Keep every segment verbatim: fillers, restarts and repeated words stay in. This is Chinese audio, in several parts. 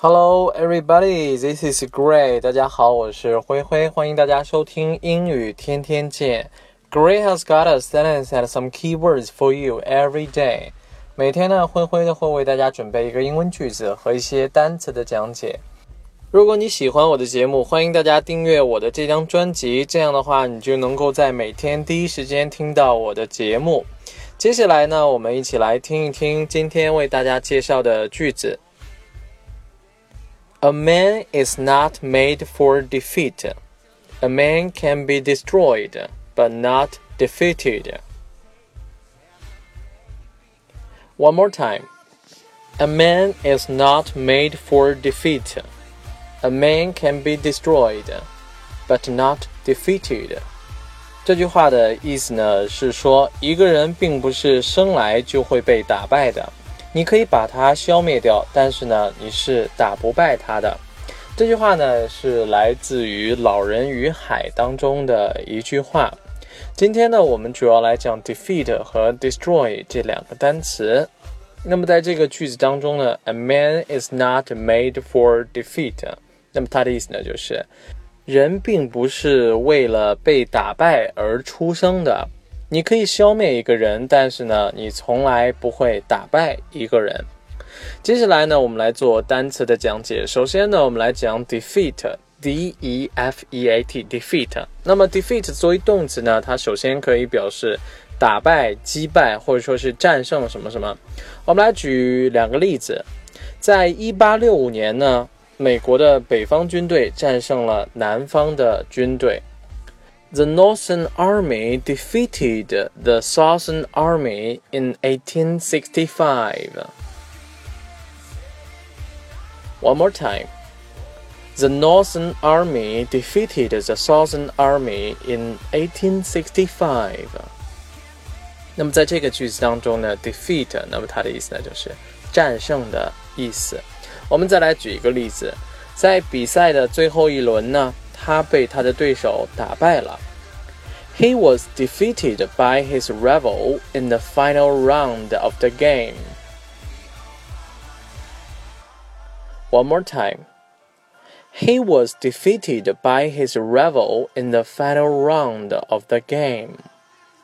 Hello, everybody. This is Gray. 大家好，我是灰灰，欢迎大家收听英语天天见。Gray has got a sentence and some keywords for you every day. 每天呢，灰灰都会为大家准备一个英文句子和一些单词的讲解。如果你喜欢我的节目，欢迎大家订阅我的这张专辑，这样的话，你就能够在每天第一时间听到我的节目。接下来呢，我们一起来听一听今天为大家介绍的句子。A man is not made for defeat. A man can be destroyed, but not defeated. One more time. A man is not made for defeat. A man can be destroyed, but not defeated. 这句话的意思呢，是说一个人并不是生来就会被打败的。你可以把它消灭掉，但是呢，你是打不败它的。这句话呢，是来自于《老人与海》当中的一句话。今天呢，我们主要来讲 defeat 和 destroy 这两个单词。那么在这个句子当中呢 ，A man is not made for defeat。那么它的意思呢，就是人并不是为了被打败而出生的。你可以消灭一个人，但是呢，你从来不会打败一个人。接下来呢，我们来做单词的讲解。首先呢，我们来讲 defeat，D E F E A T defeat。那么 defeat 作为动词呢，它首先可以表示打败、击败，或者说是战胜什么什么。我们来举两个例子。在一八六五年呢，美国的北方军队战胜了南方的军队。The Northern Army defeated the Southern Army in eighteen sixty-five. One more time. The Northern Army defeated the Southern Army in eighteen sixty-five. 那么在这个句子当中呢 defeat 那么它的意思呢就是战胜的意思。我们再来举一个例子。在比赛的最后一轮呢，他被他的对手打败了。He was defeated by his rival in the final round of the game. One more time. He was defeated by his rival in the final round of the game.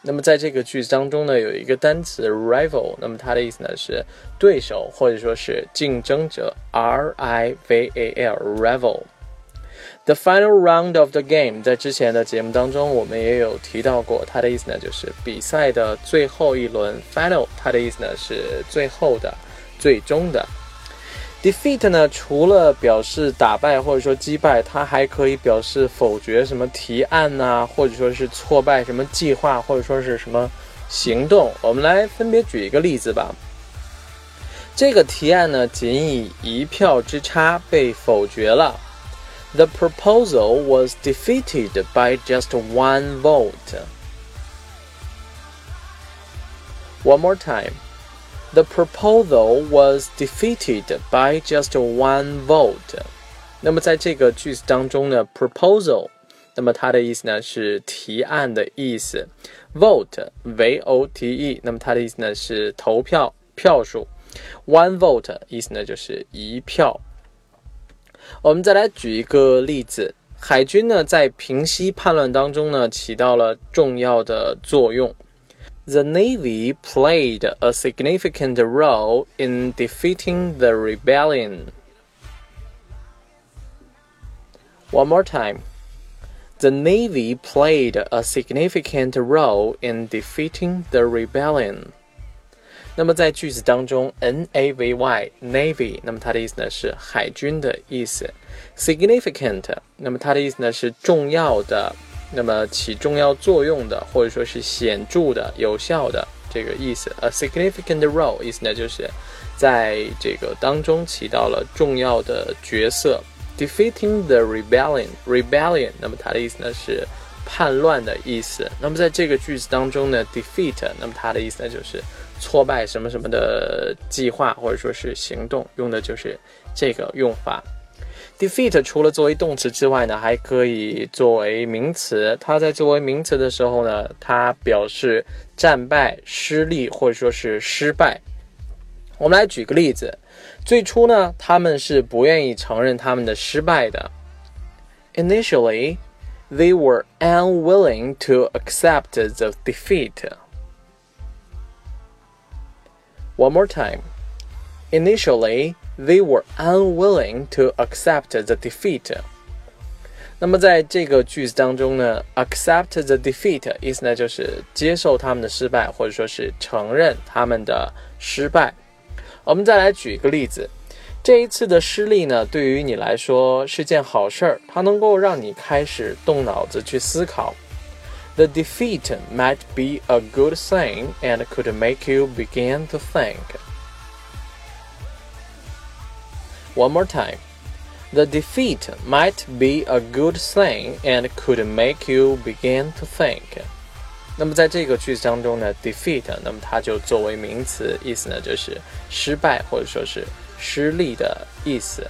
那么在这个句子当中呢，有一个单词 rival， 那么它的意思呢是对手或者说是竞争者 ，R I V A L rival。The final round of the game， 在之前的节目当中我们也有提到过，它的意思呢就是比赛的最后一轮 final， 它的意思呢是最后的、最终的。defeat 呢，除了表示打败或者说击败，它还可以表示否决什么提案啊，或者说是挫败什么计划，或者说是什么行动。我们来分别举一个例子吧。这个提案呢，仅以一票之差被否决了。The proposal was defeated by just one vote. One more time. The proposal was defeated by just one vote. 那么在这个句子当中呢 proposal 那么它的意思呢是提案的意思。vote V O T E 那么它的意思呢是投票票数。one vote 意思呢就是一票。我们再来举一个例子。海军呢，在平西叛乱当中呢，起到了重要的作用。The Navy played a significant role in defeating the rebellion. One more time. The Navy played a significant role in defeating the rebellion.那么在句子当中 N A V Y Navy 那么它的意思呢是海军的意思。significant 那么它的意思呢是重要的，那么起重要作用的，或者说是显著的、有效的这个意思。A significant role 意思呢就是在这个当中起到了重要的角色。defeating the rebellion rebellion 那么它的意思呢是叛乱的意思。那么在这个句子当中呢 defeat 那么它的意思呢就是挫败什么什么的计划或者说是行动，用的就是这个用法。defeat 除了作为动词之外呢，还可以作为名词。它在作为名词的时候呢，它表示战败、失利或者说是失败。我们来举个例子，最初呢，他们是不愿意承认他们的失败的。Initially, they were unwilling to accept the defeat. One more time. Initially, they were unwilling to accept the defeat. 那么在这个句子当中呢 ，accept the defeat 意思呢就是接受他们的失败，或者说是承认他们的失败。我们再来举一个例子，这一次的失利呢，对于你来说是件好事儿，它能够让你开始动脑子去思考。The defeat might be a good thing and could make you begin to think. One more time.The defeat might be a good thing and could make you begin to think. 那么在这个句子当中呢 ，defeat， 那么它就作为名词，意思呢就是失败或者说是失利的意思。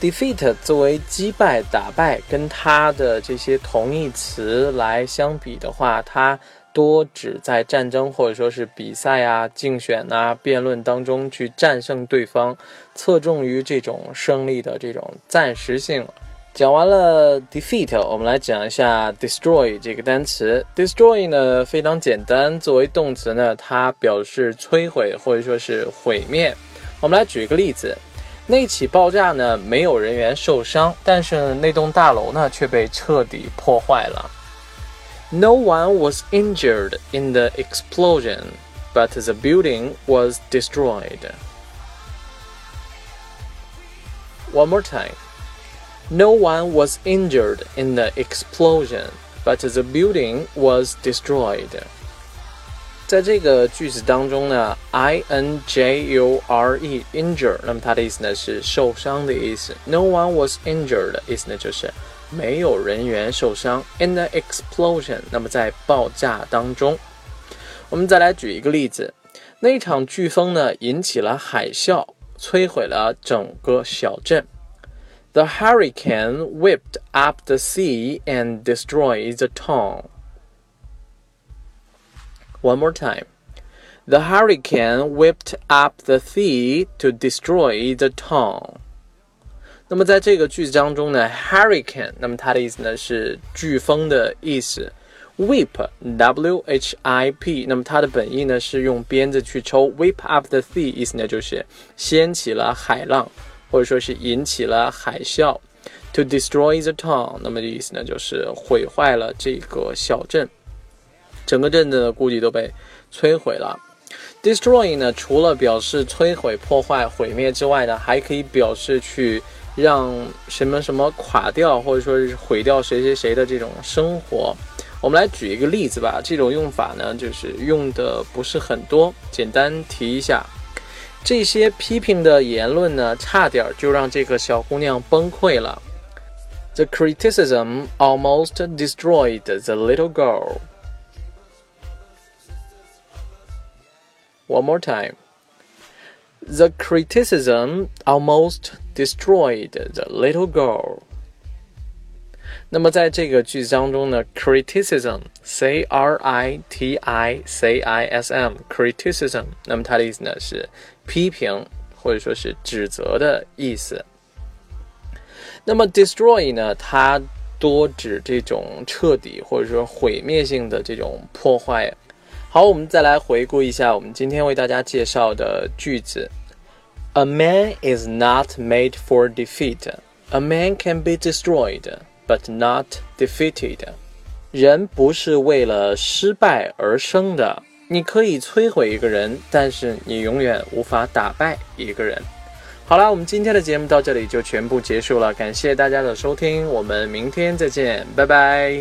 defeat 作为击败、打败，跟它的这些同义词来相比的话，它多指在战争或者说是比赛啊、竞选啊、辩论当中去战胜对方，侧重于这种胜利的这种暂时性。讲完了 defeat， 我们来讲一下 destroy 这个单词。destroy 呢非常简单，作为动词呢，它表示摧毁或者说是毁灭。我们来举一个例子，那起爆炸呢没有人员受伤，但是那栋大楼呢却被彻底破坏了。No one was injured in the explosion, but the building was destroyed. One more time. No one was injured in the explosion, but the building was destroyed. 在这个句子当中呢 ，injure injure， 那么它的意思呢是受伤的意思。No one was injured， 意思呢就是没有人员受伤 in the explosion， 那么在爆炸当中。我们再来举一个例子，那场飓风呢引起了海啸，摧毁了整个小镇。 The hurricane whipped up the sea and destroyed the town. One more time. The hurricane whipped up the sea to destroy the town.那么在这个句子当中呢 ，hurricane， 那么它的意思呢是飓风的意思 ，whip，w h i p， 那么它的本意呢是用鞭子去抽 ，whip up the sea， 意思呢就是掀起了海浪，或者说是引起了海啸 ，to destroy the town， 那么意思呢就是毁坏了这个小镇，整个镇子呢估计都被摧毁了。destroy 呢除了表示摧毁、破坏、毁灭之外呢，还可以表示去。让什么什么垮掉，或者说是毁掉谁谁谁的这种生活。我们来举一个例子吧，这种用法呢，就是用的不是很多，简单提一下。这些批评的言论呢，差点就让这个小姑娘崩溃了。The criticism almost destroyed the little girl. One more time.The criticism almost destroyed the little girl. 那么在这个句子当中呢 ，criticism c r i t i c i s m criticism， 那么它的意思呢是批评或者说是指责的意思。那么 destroy 呢，它多指这种彻底或者说毁灭性的这种破坏。好，我们再来回顾一下我们今天为大家介绍的句子。A man is not made for defeat. A man can be destroyed, but not defeated. 人不是为了失败而生的。你可以摧毁一个人，但是你永远无法打败一个人。好了，我们今天的节目到这里就全部结束了，感谢大家的收听，我们明天再见，拜拜。